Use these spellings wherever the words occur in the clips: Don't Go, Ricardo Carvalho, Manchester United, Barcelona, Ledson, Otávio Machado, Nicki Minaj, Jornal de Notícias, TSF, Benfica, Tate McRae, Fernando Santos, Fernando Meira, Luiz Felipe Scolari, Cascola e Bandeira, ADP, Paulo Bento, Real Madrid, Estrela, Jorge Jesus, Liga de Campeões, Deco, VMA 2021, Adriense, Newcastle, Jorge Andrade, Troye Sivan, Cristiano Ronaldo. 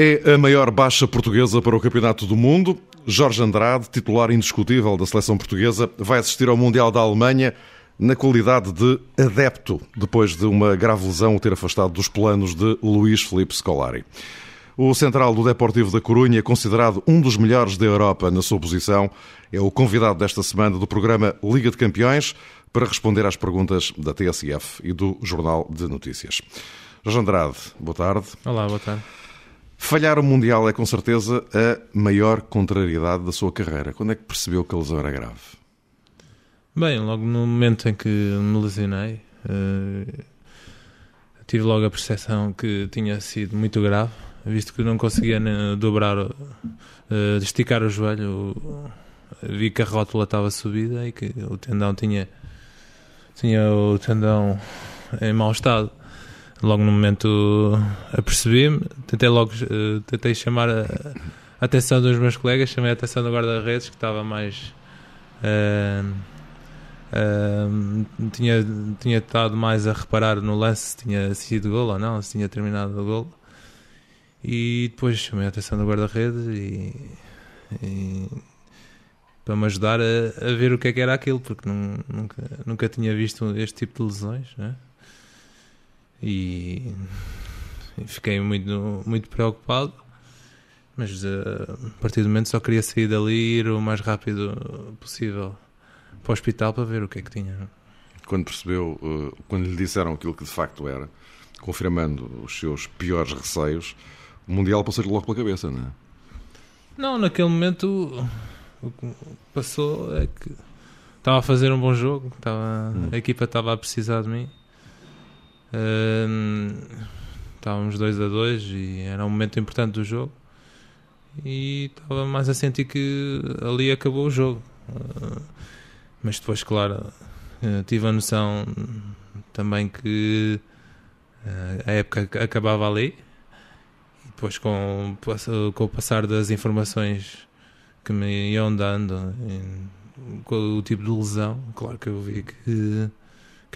É a maior baixa portuguesa para o Campeonato do Mundo. Jorge Andrade, titular indiscutível da seleção portuguesa, vai assistir ao Mundial da Alemanha na qualidade de adepto, depois de uma grave lesão o ter afastado dos planos de Luiz Felipe Scolari. O central do Deportivo da Corunha, considerado um dos melhores da Europa na sua posição, é o convidado desta semana do programa Liga de Campeões para responder às perguntas da TSF e do Jornal de Notícias. Jorge Andrade, boa tarde. Olá, boa tarde. Falhar o Mundial é, com certeza, a maior contrariedade da sua carreira. Quando é que percebeu que a lesão era grave? Bem, logo no momento em que me lesionei, tive logo a percepção que tinha sido muito grave, visto que não conseguia dobrar, esticar o joelho. Vi que a rótula estava subida e que o tendão tinha o tendão em mau estado. Logo no momento apercebi-me, tentei chamar a atenção dos meus colegas, chamei a atenção do guarda-redes que estava mais... tinha estado mais a reparar no lance, se tinha sido golo ou não, se tinha terminado o golo. E depois chamei a atenção do guarda-redes e para me ajudar a ver o que é que era aquilo, porque nunca tinha visto este tipo de lesões, né? E fiquei muito preocupado, mas a partir do momento só queria sair dali e ir o mais rápido possível para o hospital para ver o que é que tinha. Quando percebeu, quando lhe disseram aquilo que de facto era, confirmando os seus piores receios, o Mundial passou-lhe logo pela cabeça, não é? Não, naquele momento o que passou é que estava a fazer um bom jogo, a equipa estava a precisar de mim. Estávamos 2-2 e era um momento importante do jogo e estava mais a sentir que ali acabou o jogo, mas depois, claro, tive a noção também que a época acabava ali e depois com o passar das informações que me iam dando com o tipo de lesão, claro que eu vi que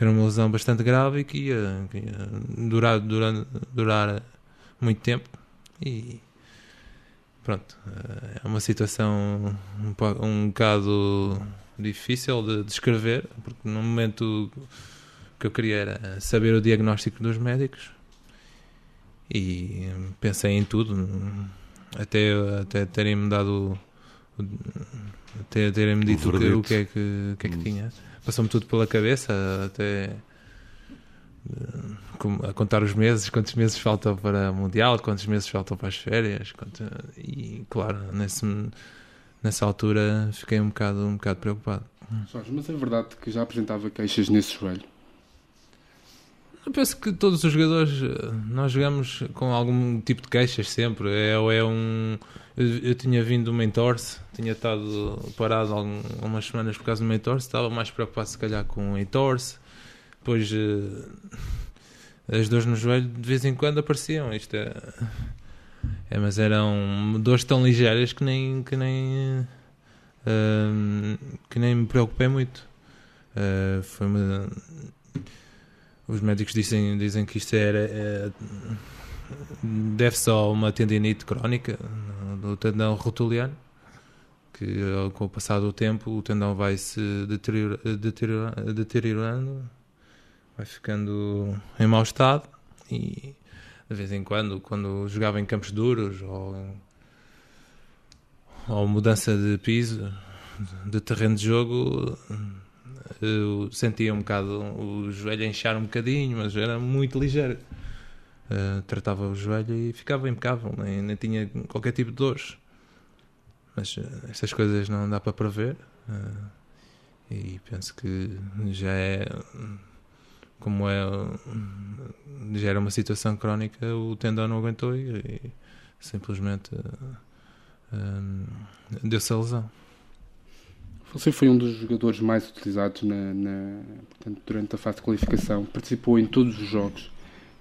era uma lesão bastante grave e que ia durar muito tempo. E pronto, é uma situação um bocado difícil de descrever, porque no momento que eu queria era saber o diagnóstico dos médicos e pensei em tudo, até terem-me dado, até terem-me dito o que é que tinha. Passou-me tudo pela cabeça, até a contar os meses, quantos meses faltam para o Mundial, quantos meses faltam para as férias. E claro, nessa altura fiquei um bocado preocupado. Jorge, mas é verdade que já apresentava queixas nesse joelho? Eu penso que todos os jogadores, nós jogamos com algum tipo de queixas sempre. Eu tinha vindo de uma entorse, tinha estado parado algumas semanas por causa de uma entorse, estava mais preocupado se calhar com a entorse. Depois as dores no joelho de vez em quando apareciam. Mas eram dores tão ligeiras que nem me preocupei muito. Os médicos dizem que isto deve-se a uma tendinite crónica do tendão rotuliano, que com o passar do tempo o tendão vai se deteriorando, vai ficando em mau estado e de vez em quando jogava em campos duros ou mudança de piso, de terreno de jogo, eu sentia um bocado o joelho inchar um bocadinho, mas era muito ligeiro. Tratava o joelho e ficava impecável, nem tinha qualquer tipo de dores. Mas estas coisas não dá para prever, e penso que já era uma situação crónica, o tendão não aguentou e simplesmente deu-se a lesão. Você foi um dos jogadores mais utilizados portanto, durante a fase de qualificação, participou em todos os jogos.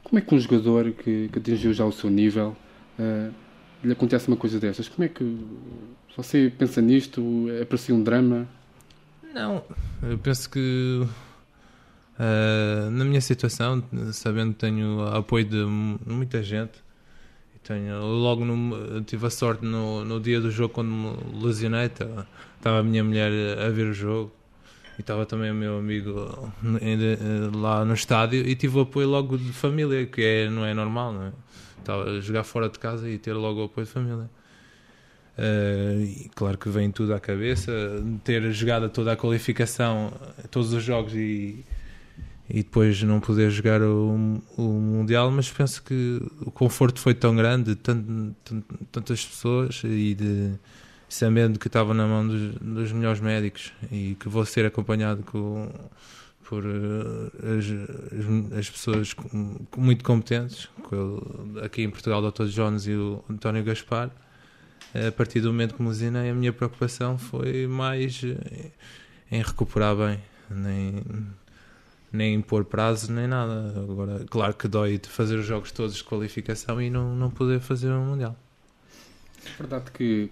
Como é que um jogador que atingiu já o seu nível lhe acontece uma coisa destas? Como é que você pensa nisto? É para si um drama? Não, eu penso que na minha situação, sabendo que tenho apoio de muita gente, Logo tive a sorte no dia do jogo, quando me lesionei, estava a minha mulher a ver o jogo e estava também o meu amigo lá no estádio, e tive o apoio logo de família, que não é normal, não é? Estava a jogar fora de casa e ter logo o apoio de família. E claro que vem tudo à cabeça, ter jogado toda a qualificação, todos os jogos, e depois não poder jogar o Mundial, mas penso que o conforto foi tão grande, tantas pessoas, e sabendo que estava na mão dos melhores médicos, e que vou ser acompanhado por as pessoas muito competentes, aqui em Portugal, o Dr. Jones e o António Gaspar. A partir do momento que me lesionei, a minha preocupação foi mais em recuperar bem, nem impor prazo, nem nada. Agora, claro que dói fazer os jogos todos de qualificação e não poder fazer um Mundial. É verdade que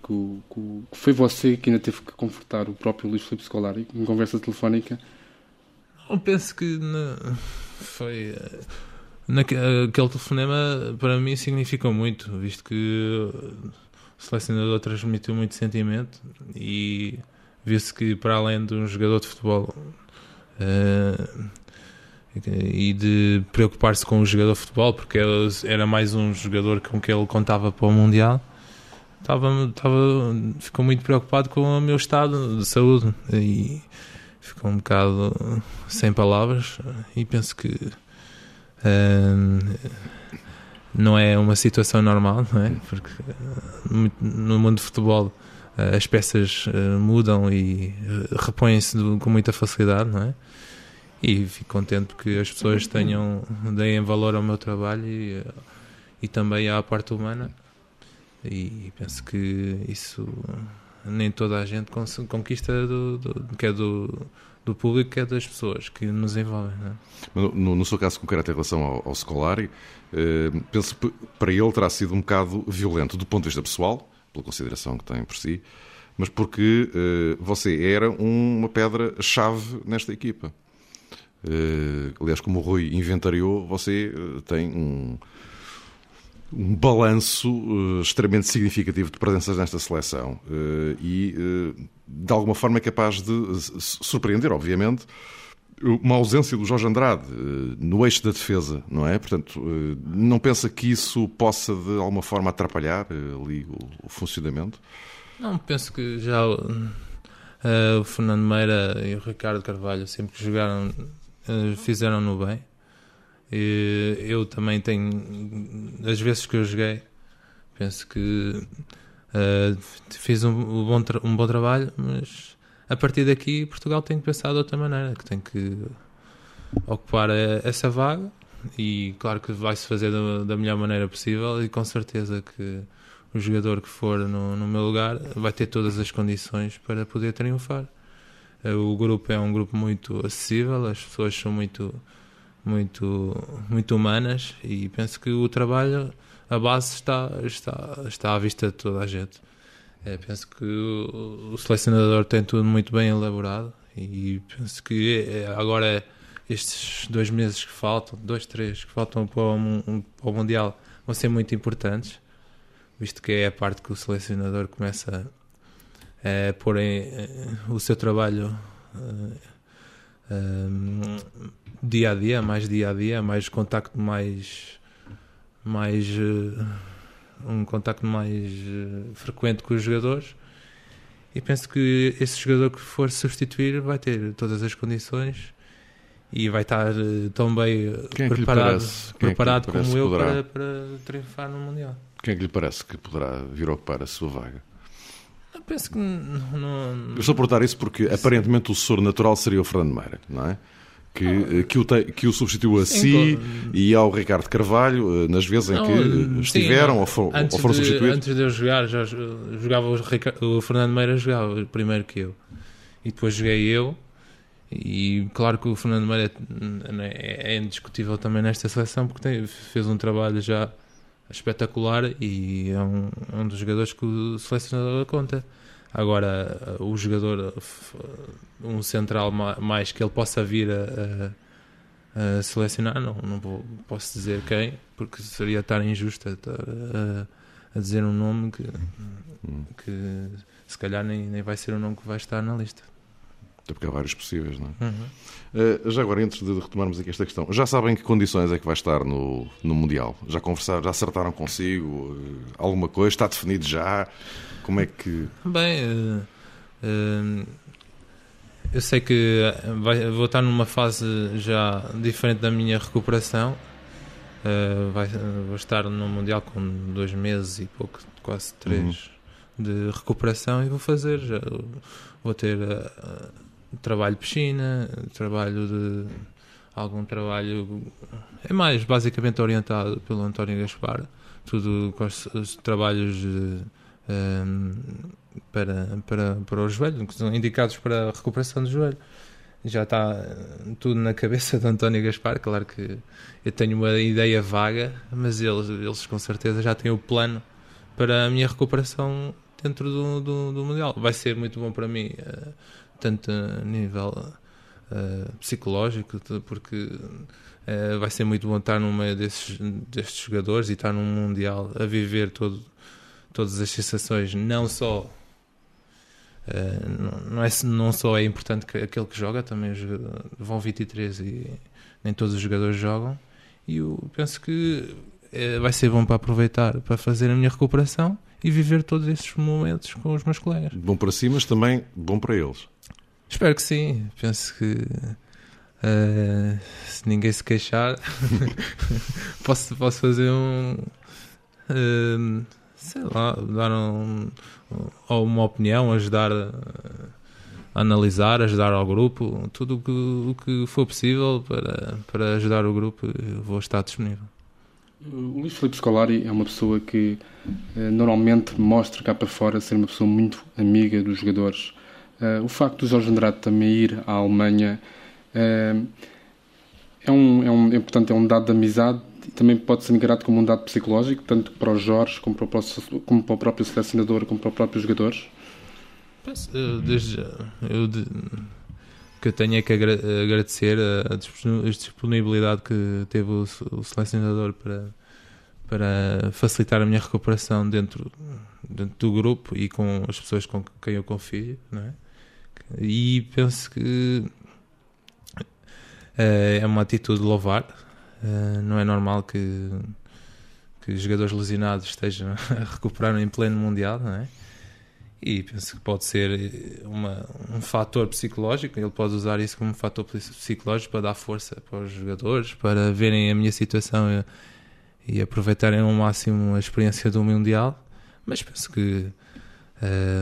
foi você que ainda teve que confortar o próprio Luiz Felipe Scolari em conversa telefónica? Eu penso que foi... Aquele telefonema para mim significou muito, visto que o selecionador transmitiu muito sentimento, e viu-se que, para além de um jogador de futebol e de preocupar-se com o jogador de futebol, porque era mais um jogador com que ele contava para o Mundial, ficou muito preocupado com o meu estado de saúde, e ficou um bocado sem palavras, e penso que não é uma situação normal, não é? Porque no mundo de futebol as peças mudam e repõem-se com muita facilidade, não é? E fico contente que as pessoas deem valor ao meu trabalho e também à parte humana, e penso que isso nem toda a gente conquista, quer do público, quer das pessoas que nos envolvem, não é? No seu caso concreto, em relação ao Scolari, penso que para ele terá sido um bocado violento do ponto de vista pessoal, pela consideração que tem por si, mas porque você era uma pedra-chave nesta equipa. Aliás, como o Rui inventariou, você tem um balanço extremamente significativo de presenças nesta seleção, e de alguma forma é capaz de surpreender, obviamente, uma ausência do Jorge Andrade no eixo da defesa, não é? Portanto, não pensa que isso possa de alguma forma atrapalhar ali o funcionamento? Não, penso que já o Fernando Meira e o Ricardo Carvalho, sempre que jogaram, fizeram-no bem. E eu também tenho, as vezes que eu joguei, penso que fiz um bom trabalho, mas a partir daqui Portugal tem que pensar de outra maneira, que tem que ocupar essa vaga, e claro que vai-se fazer da melhor maneira possível, e com certeza que o jogador que for no meu lugar vai ter todas as condições para poder triunfar. O grupo é um grupo muito acessível, as pessoas são muito humanas, e penso que o trabalho, a base está à vista de toda a gente. Penso que o selecionador tem tudo muito bem elaborado, e penso que agora estes 2 meses que faltam, 2-3 que faltam para o Mundial, vão ser muito importantes, visto que é a parte que o selecionador começa a pôr o seu trabalho dia a dia, mais contacto, mais um contacto mais frequente com os jogadores, e penso que esse jogador que for substituir vai ter todas as condições e vai estar tão bem preparado como eu para triunfar no Mundial. Quem é que lhe parece que poderá vir ocupar a sua vaga? Eu penso que não... Eu estou a perguntar isso porque aparentemente o sucessor natural seria o Fernando Meira, não é? Que o substituiu a si, claro. E ao Ricardo Carvalho, nas vezes em que estiveram ou foram substituídos. Antes de eu jogar, já jogava o Fernando Meira, jogava primeiro que eu, e depois joguei eu, e claro que o Fernando Meira é indiscutível também nesta seleção, porque fez um trabalho já espetacular, e é um dos jogadores que o selecionador conta. Agora, o jogador, um central mais que ele possa vir selecionar, não vou, posso dizer quem, porque seria estar injusto estar a dizer um nome que se calhar nem vai ser o nome que vai estar na lista. Até porque há vários possíveis, não é? Uhum. Já agora, antes de retomarmos aqui esta questão, já sabem que condições é que vai estar no Mundial? Já conversaram, já acertaram consigo? Alguma coisa? Está definido já? Como é que... Bem, eu sei que vou estar numa fase já diferente da minha recuperação. Vou estar no Mundial com 2 meses e pouco, quase 3 de recuperação, e vou fazer. Já vou ter... trabalho de piscina, trabalho é mais basicamente orientado pelo António Gaspar, tudo com os trabalhos para o joelho, indicados para a recuperação do joelho. Já está tudo na cabeça do António Gaspar, claro que eu tenho uma ideia vaga, mas eles com certeza já têm o plano para a minha recuperação dentro do Mundial. Vai ser muito bom para mim, tanto a nível psicológico, porque vai ser muito bom estar no meio destes jogadores e estar num Mundial a viver todas as sensações, não só não só é importante que aquele que joga, também vão 23 e nem todos os jogadores jogam, e eu penso que vai ser bom para aproveitar, para fazer a minha recuperação e viver todos esses momentos com os meus colegas. Bom para si, mas também bom para eles. Espero que sim. Penso que se ninguém se queixar, posso fazer dar uma opinião, ajudar a analisar, ajudar ao grupo, tudo o que for possível para ajudar o grupo, eu vou estar disponível. O Luiz Felipe Scolari é uma pessoa que normalmente mostra cá para fora ser uma pessoa muito amiga dos jogadores. O facto do Jorge Andrade também ir à Alemanha portanto, é um dado de amizade e também pode ser encarado como um dado psicológico, tanto para o Jorge como para o próprio selecionador, como para os próprios jogadores. Desde que eu tenho é que agradecer a disponibilidade que teve o selecionador para facilitar a minha recuperação dentro do grupo e com as pessoas com quem eu confio, não é? E penso que é uma atitude de louvar. Não é normal que jogadores lesionados estejam a recuperar em pleno Mundial, não é? E penso que pode ser um fator psicológico, ele pode usar isso como um fator psicológico para dar força para os jogadores, para verem a minha situação e aproveitarem ao máximo a experiência do Mundial. Mas penso que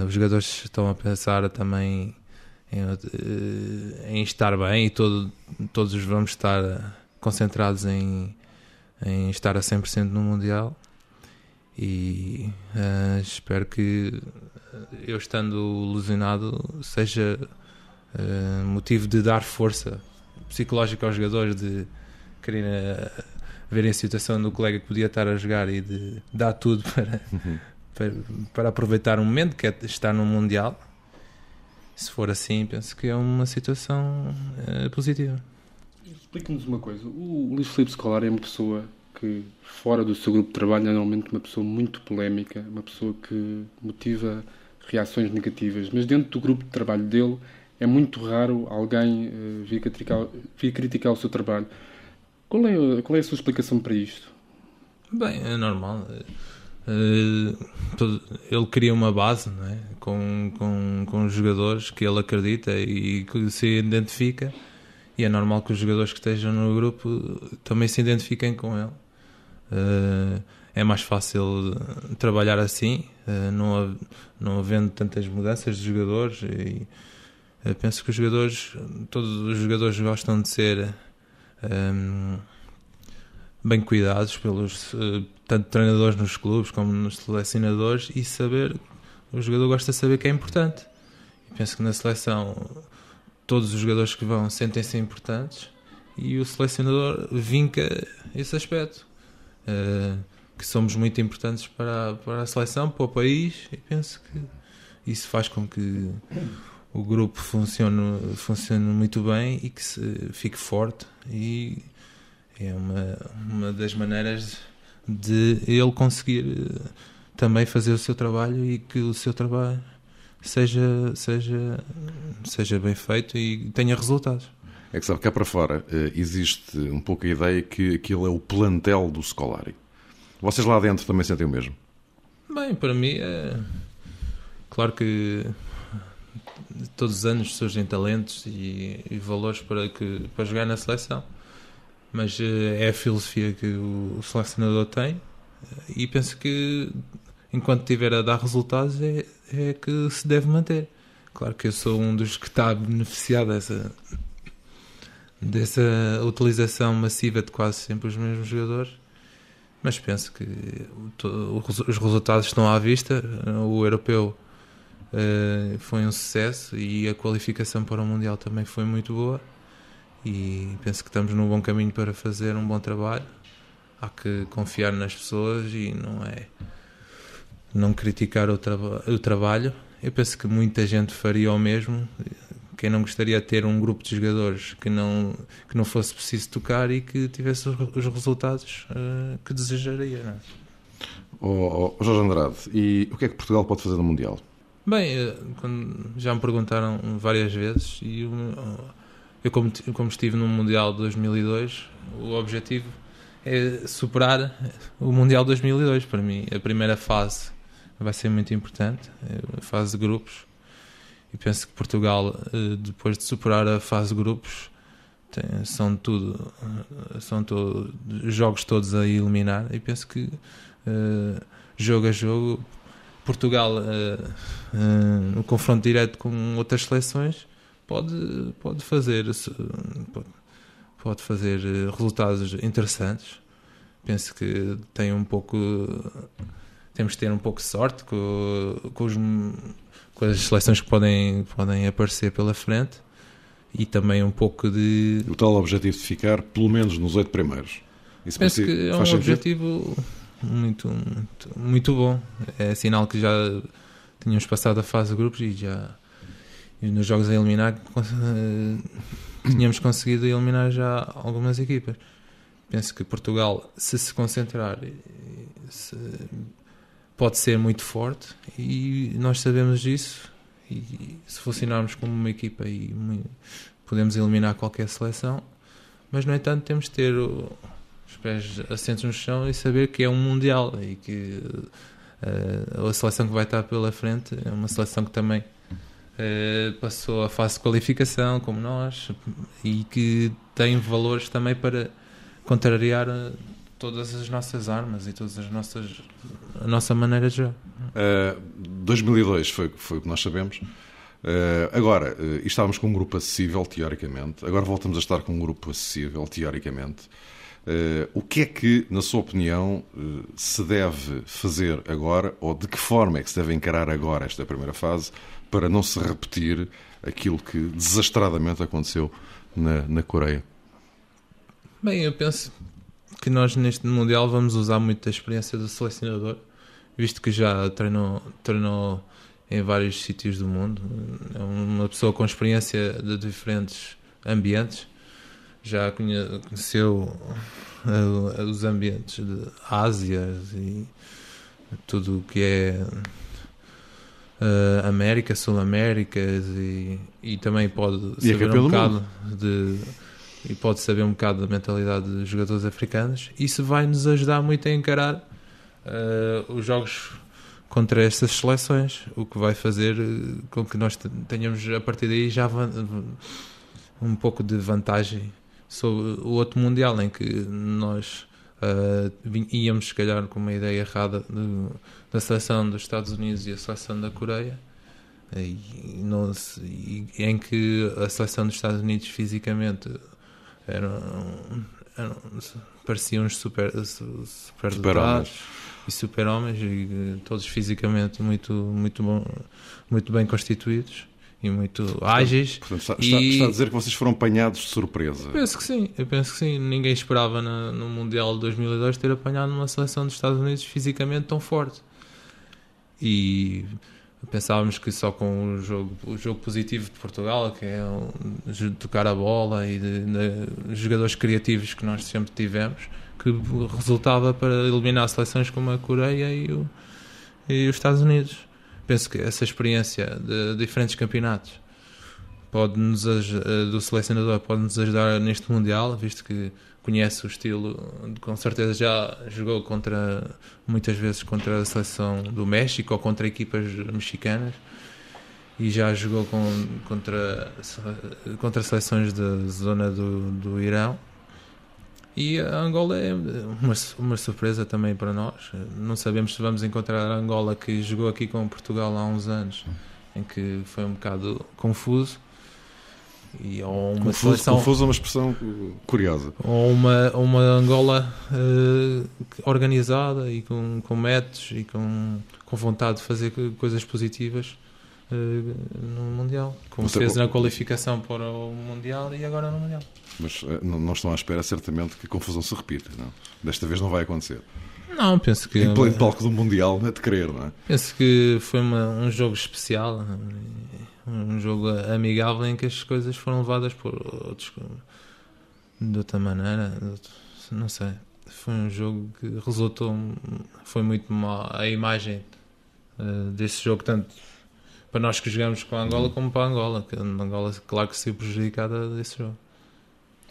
os jogadores estão a pensar também em estar bem, e todos vamos estar concentrados em estar a 100% no Mundial. E espero que eu, estando lesionado, seja motivo de dar força psicológica aos jogadores, de querer verem a situação do colega que podia estar a jogar e de dar tudo para aproveitar o momento que é estar no Mundial. Se for assim, penso que é uma situação positiva. Explique-nos uma coisa, o Luís Felipe Scolari é uma pessoa que, fora do seu grupo de trabalho, é normalmente uma pessoa muito polémica, uma pessoa que motiva reações negativas, mas dentro do grupo de trabalho dele é muito raro alguém vir criticar o seu trabalho. Qual é a sua explicação para isto? Bem, é normal. Ele cria uma base, não é? com os jogadores que ele acredita e que se identifica, e é normal que os jogadores que estejam no grupo também se identifiquem com ele. É mais fácil trabalhar assim, não havendo tantas mudanças de jogadores, e penso que todos os jogadores gostam de ser bem cuidados pelos tanto treinadores nos clubes como nos selecionadores, e o jogador gosta de saber que é importante. E penso que na seleção todos os jogadores que vão sentem-se importantes, e o selecionador vinca esse aspecto, que somos muito importantes para a seleção, para o país, e penso que isso faz com que o grupo funcione muito bem e que se fique forte, e é uma das maneiras de ele conseguir também fazer o seu trabalho e que o seu trabalho seja bem feito e tenha resultados. É que sabe, cá para fora existe um pouco a ideia que aquilo é o plantel do Scolari. Vocês lá dentro também sentem o mesmo? Bem, para mim é... Claro que todos os anos surgem talentos e valores para jogar na seleção. Mas é a filosofia que o selecionador tem e penso que enquanto estiver a dar resultados é que se deve manter. Claro que eu sou um dos que está beneficiado dessa utilização massiva de quase sempre os mesmos jogadores, mas penso que os resultados estão à vista. O europeu foi um sucesso e a qualificação para o Mundial também foi muito boa, e penso que estamos num bom caminho para fazer um bom trabalho. Há que confiar nas pessoas e não criticar o trabalho. Eu penso que muita gente faria o mesmo. Quem não gostaria de ter um grupo de jogadores que não fosse preciso tocar e que tivesse os resultados que desejaria, não é? Jorge Andrade, e o que é que Portugal pode fazer no Mundial? Bem, já me perguntaram várias vezes, e eu como estive no Mundial de 2002, o objetivo é superar o Mundial de 2002. Para mim, a primeira fase vai ser muito importante, a fase de grupos. E penso que Portugal, depois de superar a fase de grupos, são jogos todos a eliminar, e penso que jogo a jogo Portugal, no confronto direto com outras seleções, pode fazer resultados interessantes. Penso que temos de ter um pouco de sorte com as seleções que podem aparecer pela frente, e também um pouco de... O tal objetivo de ficar pelo menos nos 8 primeiros. Isso penso que é um objetivo muito, muito, muito bom. É sinal que já tínhamos passado a fase de grupos e nos jogos a eliminar tínhamos conseguido eliminar já algumas equipas. Penso que Portugal, se concentrar, pode ser muito forte, e nós sabemos disso, e se funcionarmos como uma equipa e podemos eliminar qualquer seleção. Mas no entanto temos de ter os pés assentos no chão e saber que é um Mundial, e que a seleção que vai estar pela frente é uma seleção que também passou a fase de qualificação como nós, e que tem valores também para contrariar todas as nossas armas e todas as nossas a nossa maneira de jogar. 2002 foi o que nós sabemos. Agora, estávamos com um grupo acessível teoricamente, agora voltamos a estar com um grupo acessível teoricamente. O que é que, na sua opinião, se deve fazer agora, ou de que forma é que se deve encarar agora esta primeira fase, para não se repetir aquilo que desastradamente aconteceu na Coreia? Bem, eu penso que nós neste Mundial vamos usar muito da experiência do selecionador, visto que já treinou em vários sítios do mundo. É uma pessoa com experiência de diferentes ambientes, já conheceu os ambientes da Ásia e tudo o que é América, Sul-América, e também pode saber um bocado e pode saber um bocado da mentalidade dos jogadores africanos. Isso vai nos ajudar muito a encarar os jogos contra estas seleções, o que vai fazer com que nós tenhamos a partir daí já um pouco de vantagem sobre o outro Mundial, em que nós íamos se calhar com uma ideia errada da seleção dos Estados Unidos e a seleção da Coreia, e em que a seleção dos Estados Unidos fisicamente pareciam uns super dotados e super homens, e todos fisicamente muito bem constituídos e muito ágeis. Portanto, está a dizer que vocês foram apanhados de surpresa? Eu penso que sim. Ninguém esperava no Mundial de 2002 ter apanhado uma seleção dos Estados Unidos fisicamente tão forte, e Pensávamos que só com o jogo positivo de Portugal, que é de tocar a bola e de jogadores criativos que nós sempre tivemos, que resultava para eliminar seleções como a Coreia e os Estados Unidos. Penso que essa experiência de diferentes campeonatos do selecionador pode-nos ajudar neste Mundial, visto que conhece o estilo, com certeza já jogou muitas vezes contra a seleção do México ou contra equipas mexicanas, e já jogou contra seleções da zona do Irão. E a Angola é uma surpresa também para nós. Não sabemos se vamos encontrar a Angola que jogou aqui com Portugal há uns anos, em que foi um bocado confuso. E confuso é uma expressão curiosa. Ou uma Angola organizada e com métodos e com vontade de fazer coisas positivas no Mundial, como fez na qualificação para o Mundial e agora no Mundial. Mas não estão à espera, certamente, que a confusão se repita, não? Desta vez não vai acontecer. Não, penso que... Em pleno palco do Mundial, não é de crer, não é? Penso que foi um jogo especial, um jogo amigável em que as coisas foram levadas por outros de outra maneira, não sei. Foi um jogo que foi muito mal a imagem desse jogo, tanto para nós que jogamos com a Angola como para a Angola, claro que saiu prejudicada desse jogo.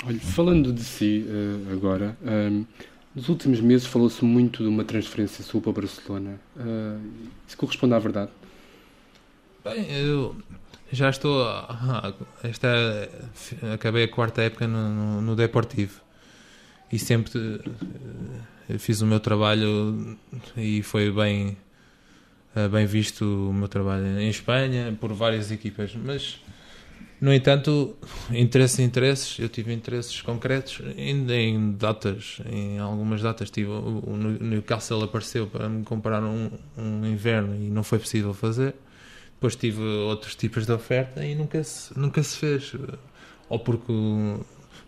Olha, falando de si agora, nos últimos meses falou-se muito de uma transferência sua para Barcelona. Isso corresponde à verdade? Bem, eu já estou... acabei a quarta época no Deportivo e sempre fiz o meu trabalho e foi bem visto o meu trabalho em Espanha, por várias equipas, mas, no entanto, eu tive interesses concretos ainda em datas, em algumas datas tive, o Newcastle apareceu para me comprar um inverno e não foi possível fazer. Depois tive outros tipos de oferta e nunca se fez, ou porque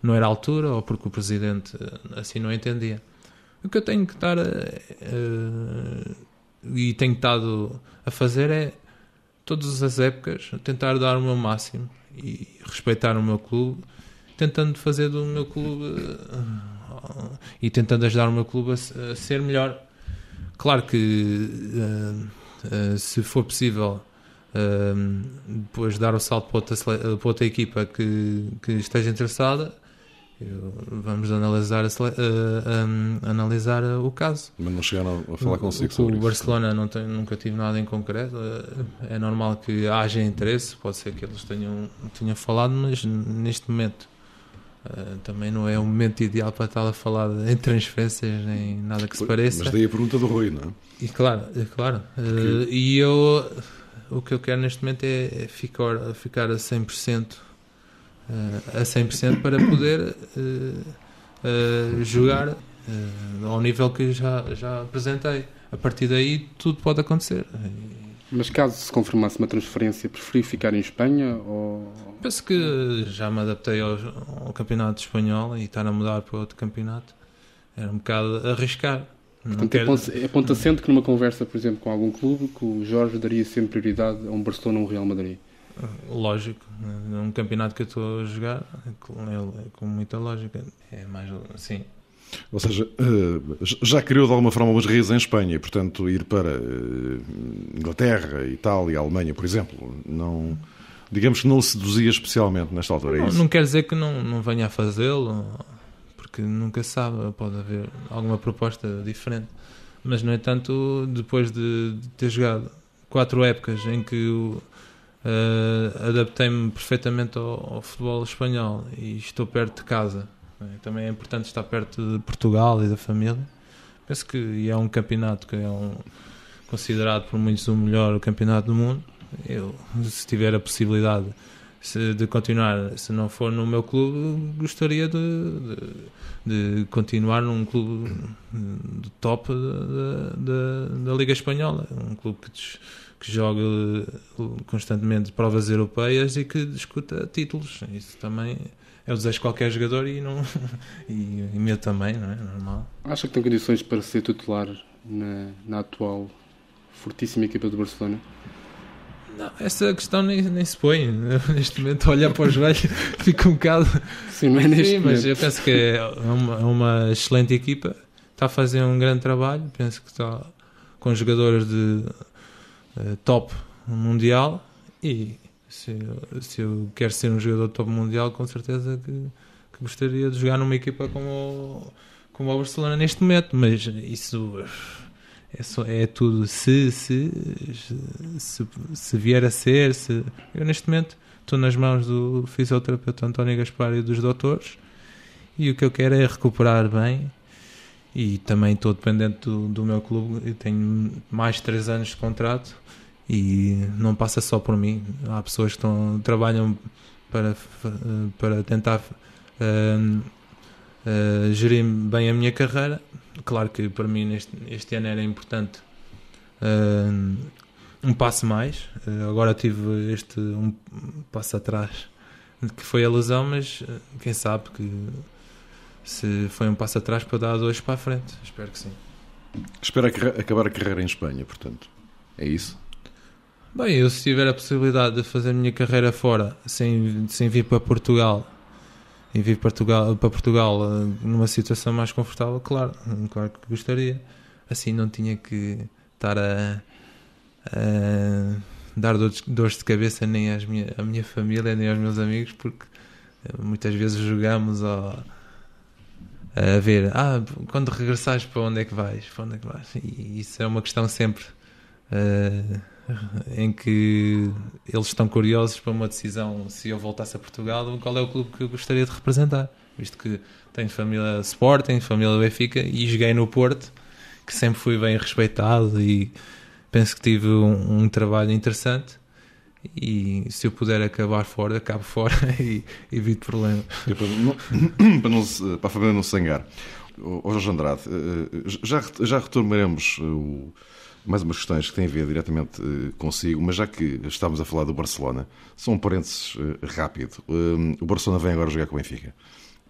não era a altura, ou porque o presidente assim não entendia. O que eu tenho que estar e tenho estado a fazer é, todas as épocas, tentar dar o meu máximo e respeitar o meu clube, tentando fazer do meu clube e tentando ajudar o meu clube a ser melhor. Claro que se for possível depois dar o salto para outra equipa que esteja interessada, vamos analisar o caso. Mas não chegaram a falar consigo sobre isso? O Barcelona nunca tive nada em concreto. É normal que haja interesse, pode ser que eles tenham falado, mas neste momento também não é o momento ideal para estar a falar em transferências nem nada que se pareça. Mas daí a pergunta do Rui, não é? E claro. Que... E o que eu quero neste momento é ficar a 100%. A 100% para poder jogar ao nível que já apresentei. A partir daí tudo pode acontecer. Mas caso se confirmasse uma transferência, preferi ficar em Espanha? Ou... Penso que já me adaptei ao campeonato espanhol e estar a mudar para outro campeonato era um bocado arriscar. Portanto, aponta sendo que numa conversa, por exemplo, com algum clube, que o Jorge daria sempre prioridade a um Barcelona ou um Real Madrid? Lógico, num campeonato que eu estou a jogar, com muita lógica, é mais assim. Ou seja, já criou de alguma forma umas raízes em Espanha, portanto ir para Inglaterra, Itália, Alemanha, por exemplo, não, digamos que não o seduzia especialmente nesta altura, é isso? Não quer dizer que não venha a fazê-lo, porque nunca se sabe, pode haver alguma proposta diferente, mas no entanto, depois de ter jogado 4 épocas em que adaptei-me perfeitamente ao futebol espanhol e estou perto de casa, também é importante estar perto de Portugal e da família. Penso que é um campeonato que é considerado por muitos o melhor campeonato do mundo. Eu, se tiver a possibilidade de continuar, se não for no meu clube, gostaria de continuar num clube de top da Liga Espanhola, um clube que joga constantemente provas europeias e que discuta títulos. Isso também é o desejo de qualquer jogador e meu também, não é? Normal. Acha que tem condições para ser titular na atual fortíssima equipa do Barcelona? Não, essa questão nem se põe. Neste momento, olhar para o joelho fica um bocado... Sim, mas eu penso que é uma excelente equipa. Está a fazer um grande trabalho. Penso que está com jogadores de top mundial. E se eu quero ser um jogador de top mundial, com certeza que gostaria de jogar numa equipa como o Barcelona neste momento. Mas isso... É tudo se vier a ser. Eu neste momento estou nas mãos do fisioterapeuta António Gaspar e dos doutores, e o que eu quero é recuperar bem. E também estou dependente do meu clube. Eu tenho mais 3 anos de contrato e não passa só por mim. Há pessoas que trabalham para tentar gerir bem a minha carreira. Claro que para mim este ano era importante um passo mais. Agora tive este um passo atrás, que foi a lesão, mas quem sabe que se foi um passo atrás para dar 2 para a frente. Espero que sim. Espera acabar a carreira em Espanha, portanto. É isso? Bem, eu se tiver a possibilidade de fazer a minha carreira fora, sem vir para Portugal... E vir para Portugal numa situação mais confortável, claro que gostaria. Assim não tinha que estar a dar dores de cabeça nem à minha família, nem aos meus amigos, porque muitas vezes jogamos a ver, quando regressares para onde é que vais? E isso é uma questão sempre em que eles estão curiosos para uma decisão, se eu voltasse a Portugal, qual é o clube que eu gostaria de representar, visto que tenho família Sporting, família Benfica, e joguei no Porto, que sempre fui bem respeitado, e penso que tive um trabalho interessante. E se eu puder acabar fora, acabo fora e evito problemas para a família não se zangar. Jorge Andrade, já retomaremos mais umas questões que têm a ver diretamente consigo, mas já que estamos a falar do Barcelona, só um parênteses rápido. O Barcelona vem agora jogar com o Benfica.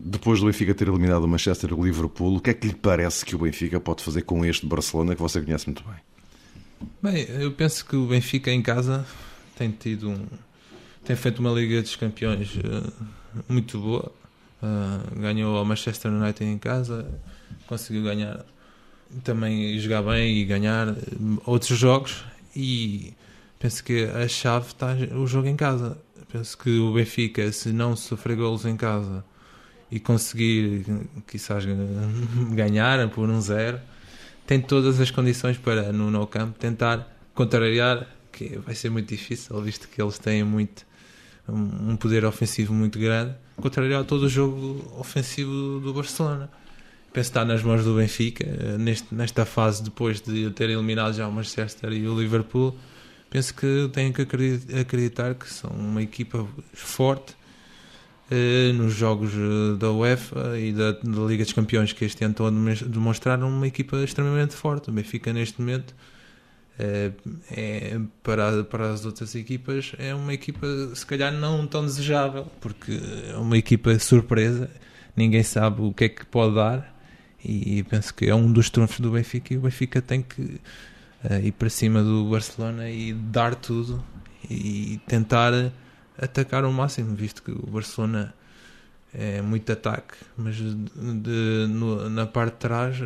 Depois do Benfica ter eliminado o Manchester e o Liverpool, o que é que lhe parece que o Benfica pode fazer com este Barcelona que você conhece muito bem? Bem, eu penso que o Benfica em casa tem feito uma Liga dos Campeões muito boa. Ganhou ao Manchester United em casa, conseguiu ganhar também, jogar bem e ganhar outros jogos, e penso que a chave está o jogo em casa. Penso que o Benfica, se não sofrer golos em casa e conseguir quizás ganhar por 1-0, tem todas as condições para no Nou Camp tentar contrariar, que vai ser muito difícil, visto que eles têm um poder ofensivo muito grande, contrariar todo o jogo ofensivo do Barcelona. Penso estar nas mãos do Benfica nesta fase, depois de eu ter eliminado já o Manchester e o Liverpool. Penso que tenho que acreditar que são uma equipa forte nos jogos da UEFA e da Liga dos Campeões, que este ano estão a demonstrar uma equipa extremamente forte. O Benfica neste momento para as outras equipas é uma equipa se calhar não tão desejável, porque é uma equipa surpresa, ninguém sabe o que é que pode dar. E penso que é um dos trunfos do Benfica, e o Benfica tem que ir para cima do Barcelona e dar tudo e tentar atacar ao máximo, visto que o Barcelona é muito ataque, mas na parte de trás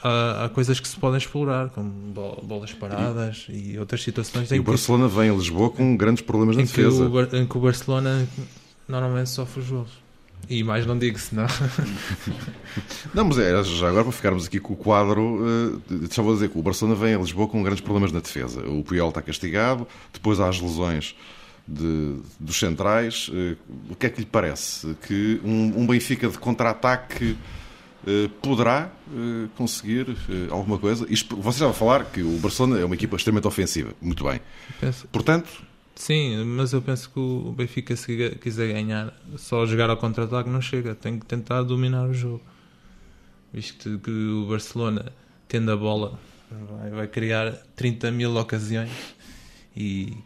há coisas que se podem explorar, como bolas paradas e outras situações. E o Barcelona vem a Lisboa com grandes problemas na defesa, em que o Barcelona normalmente sofre os golos. E mais não digo, senão... Não, mas já agora, para ficarmos aqui com o quadro, só vou dizer que o Barcelona vem a Lisboa com grandes problemas na defesa. O Puyol está castigado, depois há as lesões dos centrais. O que é que lhe parece? Que um Benfica de contra-ataque poderá conseguir alguma coisa? Isto, você estava a falar que o Barcelona é uma equipa extremamente ofensiva. Muito bem. Portanto... Sim, mas eu penso que o Benfica, se quiser ganhar, só jogar ao contra-ataque não chega, tem que tentar dominar o jogo, visto que o Barcelona, tendo a bola, vai criar 30.000 ocasiões, e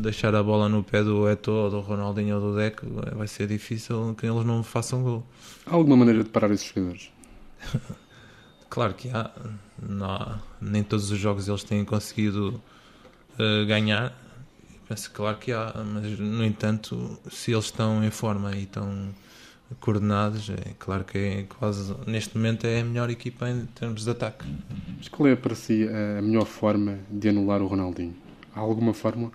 deixar a bola no pé do Eto'o, do Ronaldinho ou do Deco, vai ser difícil que eles não façam gol. Há alguma maneira de parar esses jogadores? Claro que há. Nem todos os jogos eles têm conseguido ganhar, penso, claro que há, mas no entanto, se eles estão em forma e estão coordenados, é claro que é quase, neste momento é a melhor equipa em termos de ataque. Mas qual é para si a melhor forma de anular o Ronaldinho? Há alguma fórmula?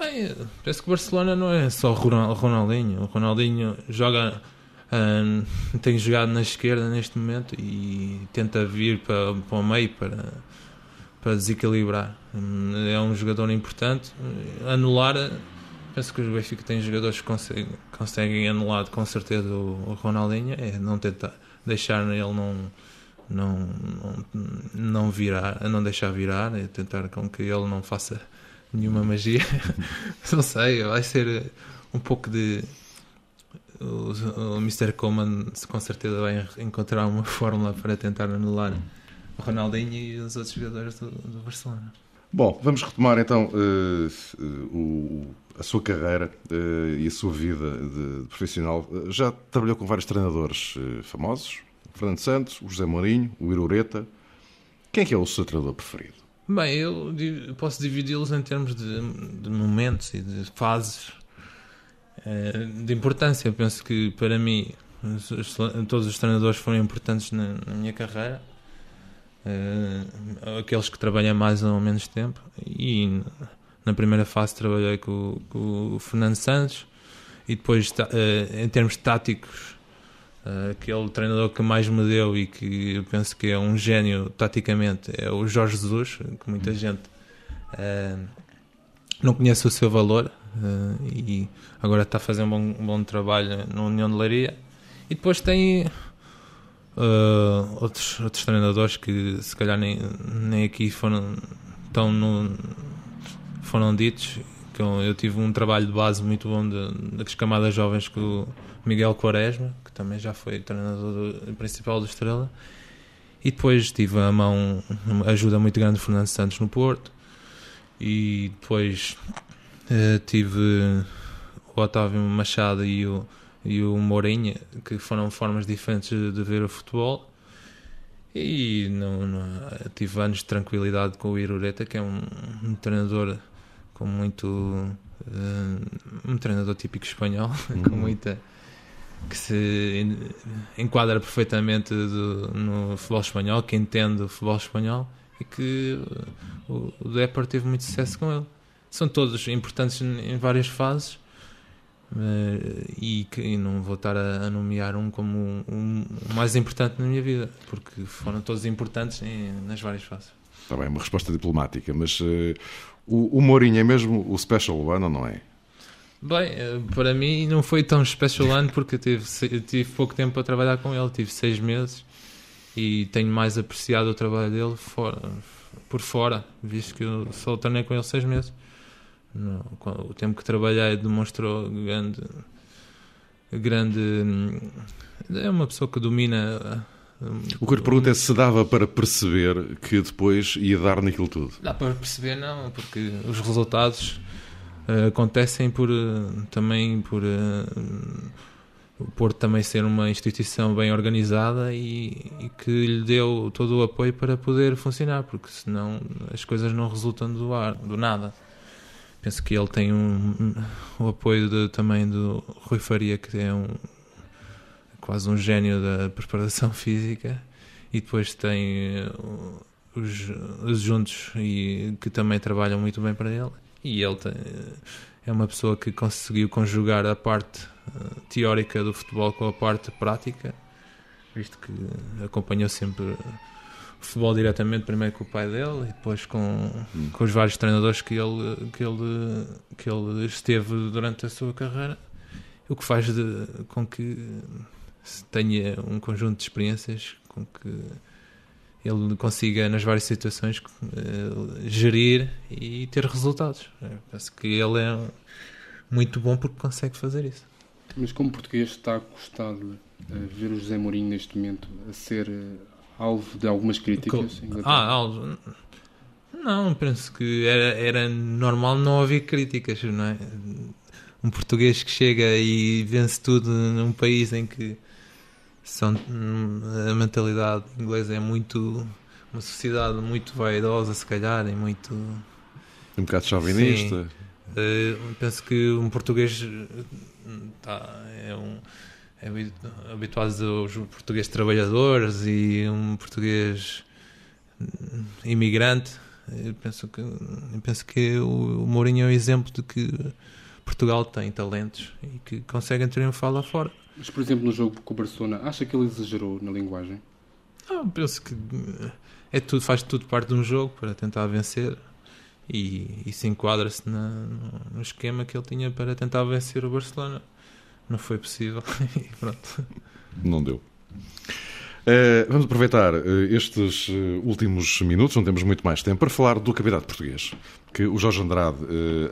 Bem, penso que o Barcelona não é só Ronaldinho. O Ronaldinho joga, tem jogado na esquerda neste momento e tenta vir para o meio para desequilibrar. É um jogador importante. Anular, penso que o Benfica tem jogadores que conseguem anular com certeza o Ronaldinho, é não tentar deixar ele não virar, não deixar virar, é tentar com que ele não faça nenhuma magia. Não sei, vai ser um pouco de... O Mr. Koeman com certeza vai encontrar uma fórmula para tentar anular o Ronaldinho e os outros jogadores do Barcelona. Bom, vamos retomar então a sua carreira e a sua vida de profissional. Já trabalhou com vários treinadores famosos, o Fernando Santos, o José Mourinho, o Irureta. Quem é que é o seu treinador preferido? Bem, eu posso dividi-los em termos de momentos e de fases de importância. Eu penso que para mim todos os treinadores foram importantes na minha carreira, aqueles que trabalham mais ou menos tempo, e na primeira fase trabalhei com o Fernando Santos, e depois em termos táticos, aquele treinador que mais me deu e que eu penso que é um gênio taticamente é o Jorge Jesus, que muita gente não conhece o seu valor, e agora está a fazer um bom trabalho na União de Leiria. E depois tem outros treinadores que se calhar nem aqui foram ditos. Então, eu tive um trabalho de base muito bom das camadas jovens com o Miguel Quaresma, que também já foi treinador principal do Estrela, e depois tive uma ajuda muito grande do Fernando Santos no Porto, e depois tive o Otávio Machado e o Mourinho, que foram formas diferentes de ver o futebol. E tive anos de tranquilidade com o Irureta, que é um treinador com muito... um treinador típico espanhol, com muita... que se enquadra perfeitamente no futebol espanhol, que entende o futebol espanhol, e que o Deportivo teve muito sucesso com ele. São todos importantes em várias fases, e não vou estar a nomear um como o mais importante na minha vida, porque foram todos importantes nas várias fases. Está bem, uma resposta diplomática, mas o Mourinho é mesmo o special one ou não é? Bem, para mim não foi tão special one, porque eu tive pouco tempo para trabalhar com ele, tive 6 meses, e tenho mais apreciado o trabalho dele por fora, visto que eu só treinei com ele 6 meses. Não, o tempo que trabalhei demonstrou grande... É uma pessoa que domina... O que eu lhe pergunto é se dava para perceber que depois ia dar naquilo tudo. Dá para perceber, não, porque os resultados acontecem o Porto também ser uma instituição bem organizada e que lhe deu todo o apoio para poder funcionar, porque senão as coisas não resultam do nada. Penso que ele tem o apoio também do Rui Faria, que é quase um gênio da preparação física, e depois tem os juntos, e que também trabalham muito bem para ele, e ele é uma pessoa que conseguiu conjugar a parte teórica do futebol com a parte prática, visto que acompanhou sempre o futebol diretamente, primeiro com o pai dele e depois com os vários treinadores que ele esteve durante a sua carreira, o que faz com que tenha um conjunto de experiências com que ele consiga, nas várias situações, gerir e ter resultados. Eu penso que ele é muito bom porque consegue fazer isso. Mas como português está custado ver o José Mourinho neste momento a ser alvo de algumas críticas? Alvo? Não, penso que era normal não haver críticas, não é? Um português que chega e vence tudo num país em que a mentalidade inglesa é muito... uma sociedade muito vaidosa, se calhar, e muito... Um bocado chauvinista. Penso que um português é habituado aos portugueses trabalhadores e um português imigrante. Eu penso que o Mourinho é um exemplo de que Portugal tem talentos e que conseguem triunfar lá fora. Mas, por exemplo, no jogo com o Barcelona, acha que ele exagerou na linguagem? Não, penso que faz tudo parte de um jogo para tentar vencer e se enquadra-se no esquema que ele tinha para tentar vencer o Barcelona. Não foi possível e pronto. Não deu. Vamos aproveitar estes últimos minutos, não temos muito mais tempo, para falar do campeonato português, que o Jorge Andrade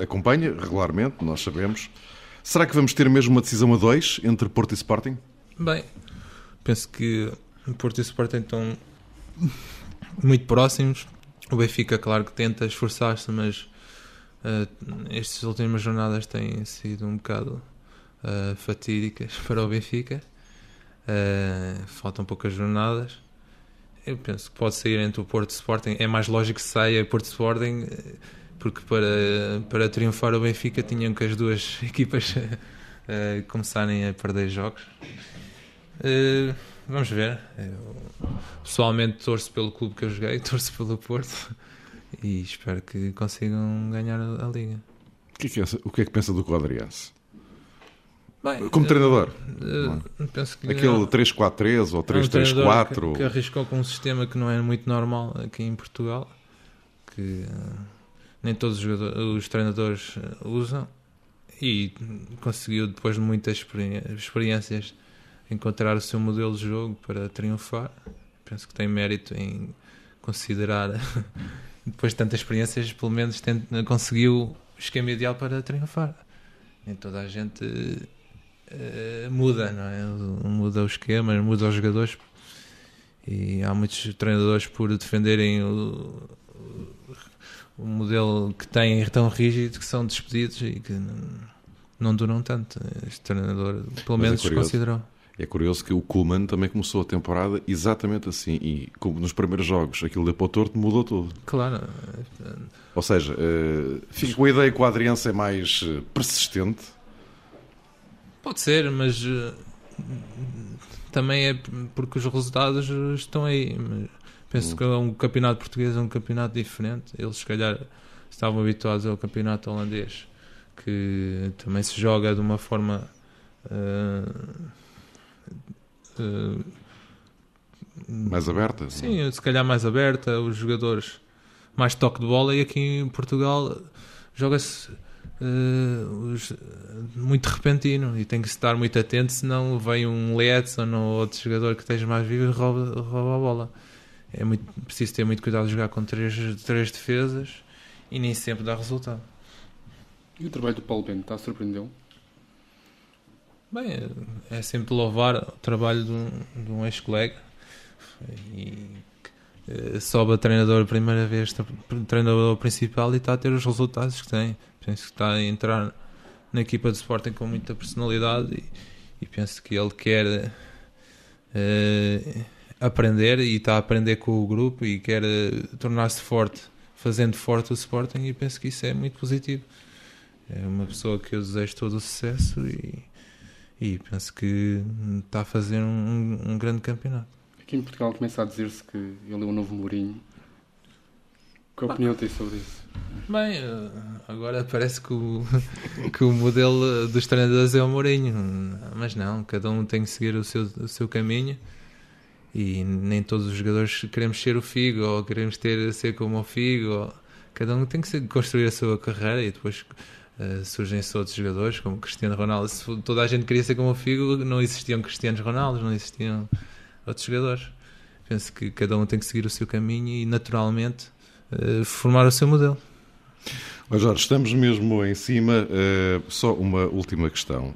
acompanha regularmente, nós sabemos. Será que vamos ter mesmo uma decisão a dois entre Porto e Sporting? Bem, penso que Porto e Sporting estão muito próximos. O Benfica, claro que tenta esforçar-se, mas estas últimas jornadas têm sido um bocado fatídicas para o Benfica. Faltam poucas jornadas. Eu penso que pode sair entre o Porto e o Sporting. É mais lógico que saia Porto e Sporting, porque para triunfar o Benfica tinham que as duas equipas começarem a perder jogos. Vamos ver. Eu, pessoalmente, torço pelo clube que eu joguei, torço pelo Porto e espero que consigam ganhar a Liga. O que é que pensa do Adriense? Bem, como treinador, penso que aquele 3-4-3 ou 3-3-4 que arriscou com um sistema que não é muito normal aqui em Portugal, que nem todos os treinadores usam, e conseguiu, depois de muitas experiências, encontrar o seu modelo de jogo para triunfar. Penso que tem mérito em considerar, depois de tantas experiências, pelo menos conseguiu o esquema ideal para triunfar. Nem toda a gente muda, não é? Muda o esquema, muda os jogadores, e há muitos treinadores, por defenderem o modelo que têm tão rígido, que são despedidos e que não duram tanto. Este treinador, pelo menos, considerou. É curioso que o Koeman também começou a temporada exatamente assim, e como nos primeiros jogos aquilo deu para o torto, mudou tudo. Claro. Ou seja, fico com a ideia que o Adriense é mais persistente. Pode ser, mas também é porque os resultados estão aí. Penso que um campeonato português é um campeonato diferente. Eles, se calhar, estavam habituados ao campeonato holandês, que também se joga de uma forma mais aberta. Sim, não? Se calhar mais aberta, os jogadores mais toque de bola, e aqui em Portugal joga-se muito repentino e tem que estar muito atento, senão vem um Ledson ou outro jogador que esteja mais vivo e rouba a bola. É muito preciso ter muito cuidado de jogar com três defesas, e nem sempre dá resultado. E o trabalho do Paulo Bento está a surpreendeu? Bem, é sempre louvar o trabalho de um ex-colega, e sobe a treinador a primeira vez, treinador principal, e está a ter os resultados que tem. Penso que está a entrar na equipa de Sporting com muita personalidade, e penso que ele quer aprender, e está a aprender com o grupo, e quer tornar-se forte, fazendo forte o Sporting, e penso que isso é muito positivo. É uma pessoa que eu desejo todo o sucesso, e penso que está a fazer um grande campeonato. Aqui em Portugal começa a dizer-se que ele é o novo Mourinho. Que opinião tem sobre isso? Bem, agora parece que o modelo dos treinadores é o Mourinho, mas não, cada um tem que seguir o seu caminho, e nem todos os jogadores queremos ser o Figo, ou queremos ser como o Figo, cada um tem que construir a sua carreira, e depois surgem-se outros jogadores, como Cristiano Ronaldo. Se toda a gente queria ser como o Figo, não existiam Cristianos Ronaldos, não existiam outros jogadores. Penso que cada um tem que seguir o seu caminho e, naturalmente, formar o seu modelo. Mas, Jorge, estamos mesmo em cima. Só uma última questão.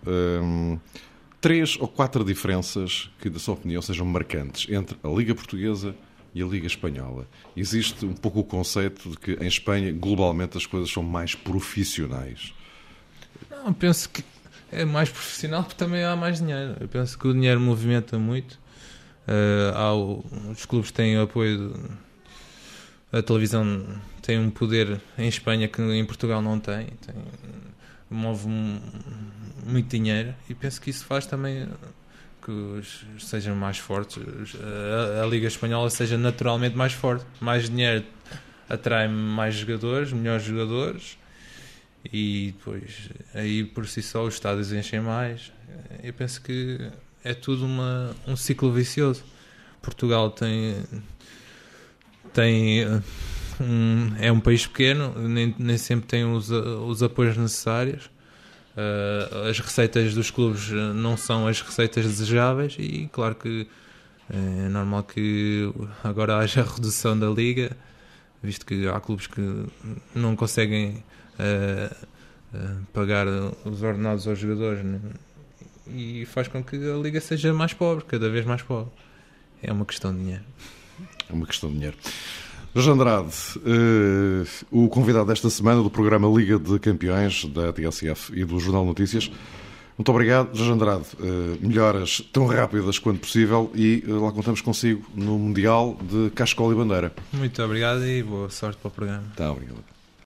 3 ou 4 diferenças que, da sua opinião, sejam marcantes entre a Liga Portuguesa e a Liga Espanhola. Existe um pouco o conceito de que em Espanha, globalmente, as coisas são mais profissionais. Não, penso que é mais profissional porque também há mais dinheiro. Eu penso que o dinheiro movimenta muito. Os clubes têm o apoio a televisão tem um poder em Espanha que em Portugal não tem, move muito dinheiro, e penso que isso faz também que sejam mais fortes, a Liga Espanhola seja naturalmente mais forte, mais dinheiro atrai mais jogadores, melhores jogadores, e depois aí por si só os estádios enchem mais. Eu penso que é tudo um ciclo vicioso. Portugal é um país pequeno, nem sempre tem os apoios necessários, as receitas dos clubes não são as receitas desejáveis, e claro que é normal que agora haja a redução da liga, visto que há clubes que não conseguem pagar os ordenados aos jogadores, né? E faz com que a liga seja mais pobre, cada vez mais pobre. É uma questão de dinheiro. É uma questão de dinheiro. Jorge Andrade, o convidado desta semana do programa Liga de Campeões, da TSF e do Jornal de Notícias. Muito obrigado, Jorge Andrade. Melhoras tão rápidas quanto possível, e lá contamos consigo no Mundial de Cascola e Bandeira. Muito obrigado e boa sorte para o programa. Tá, obrigado.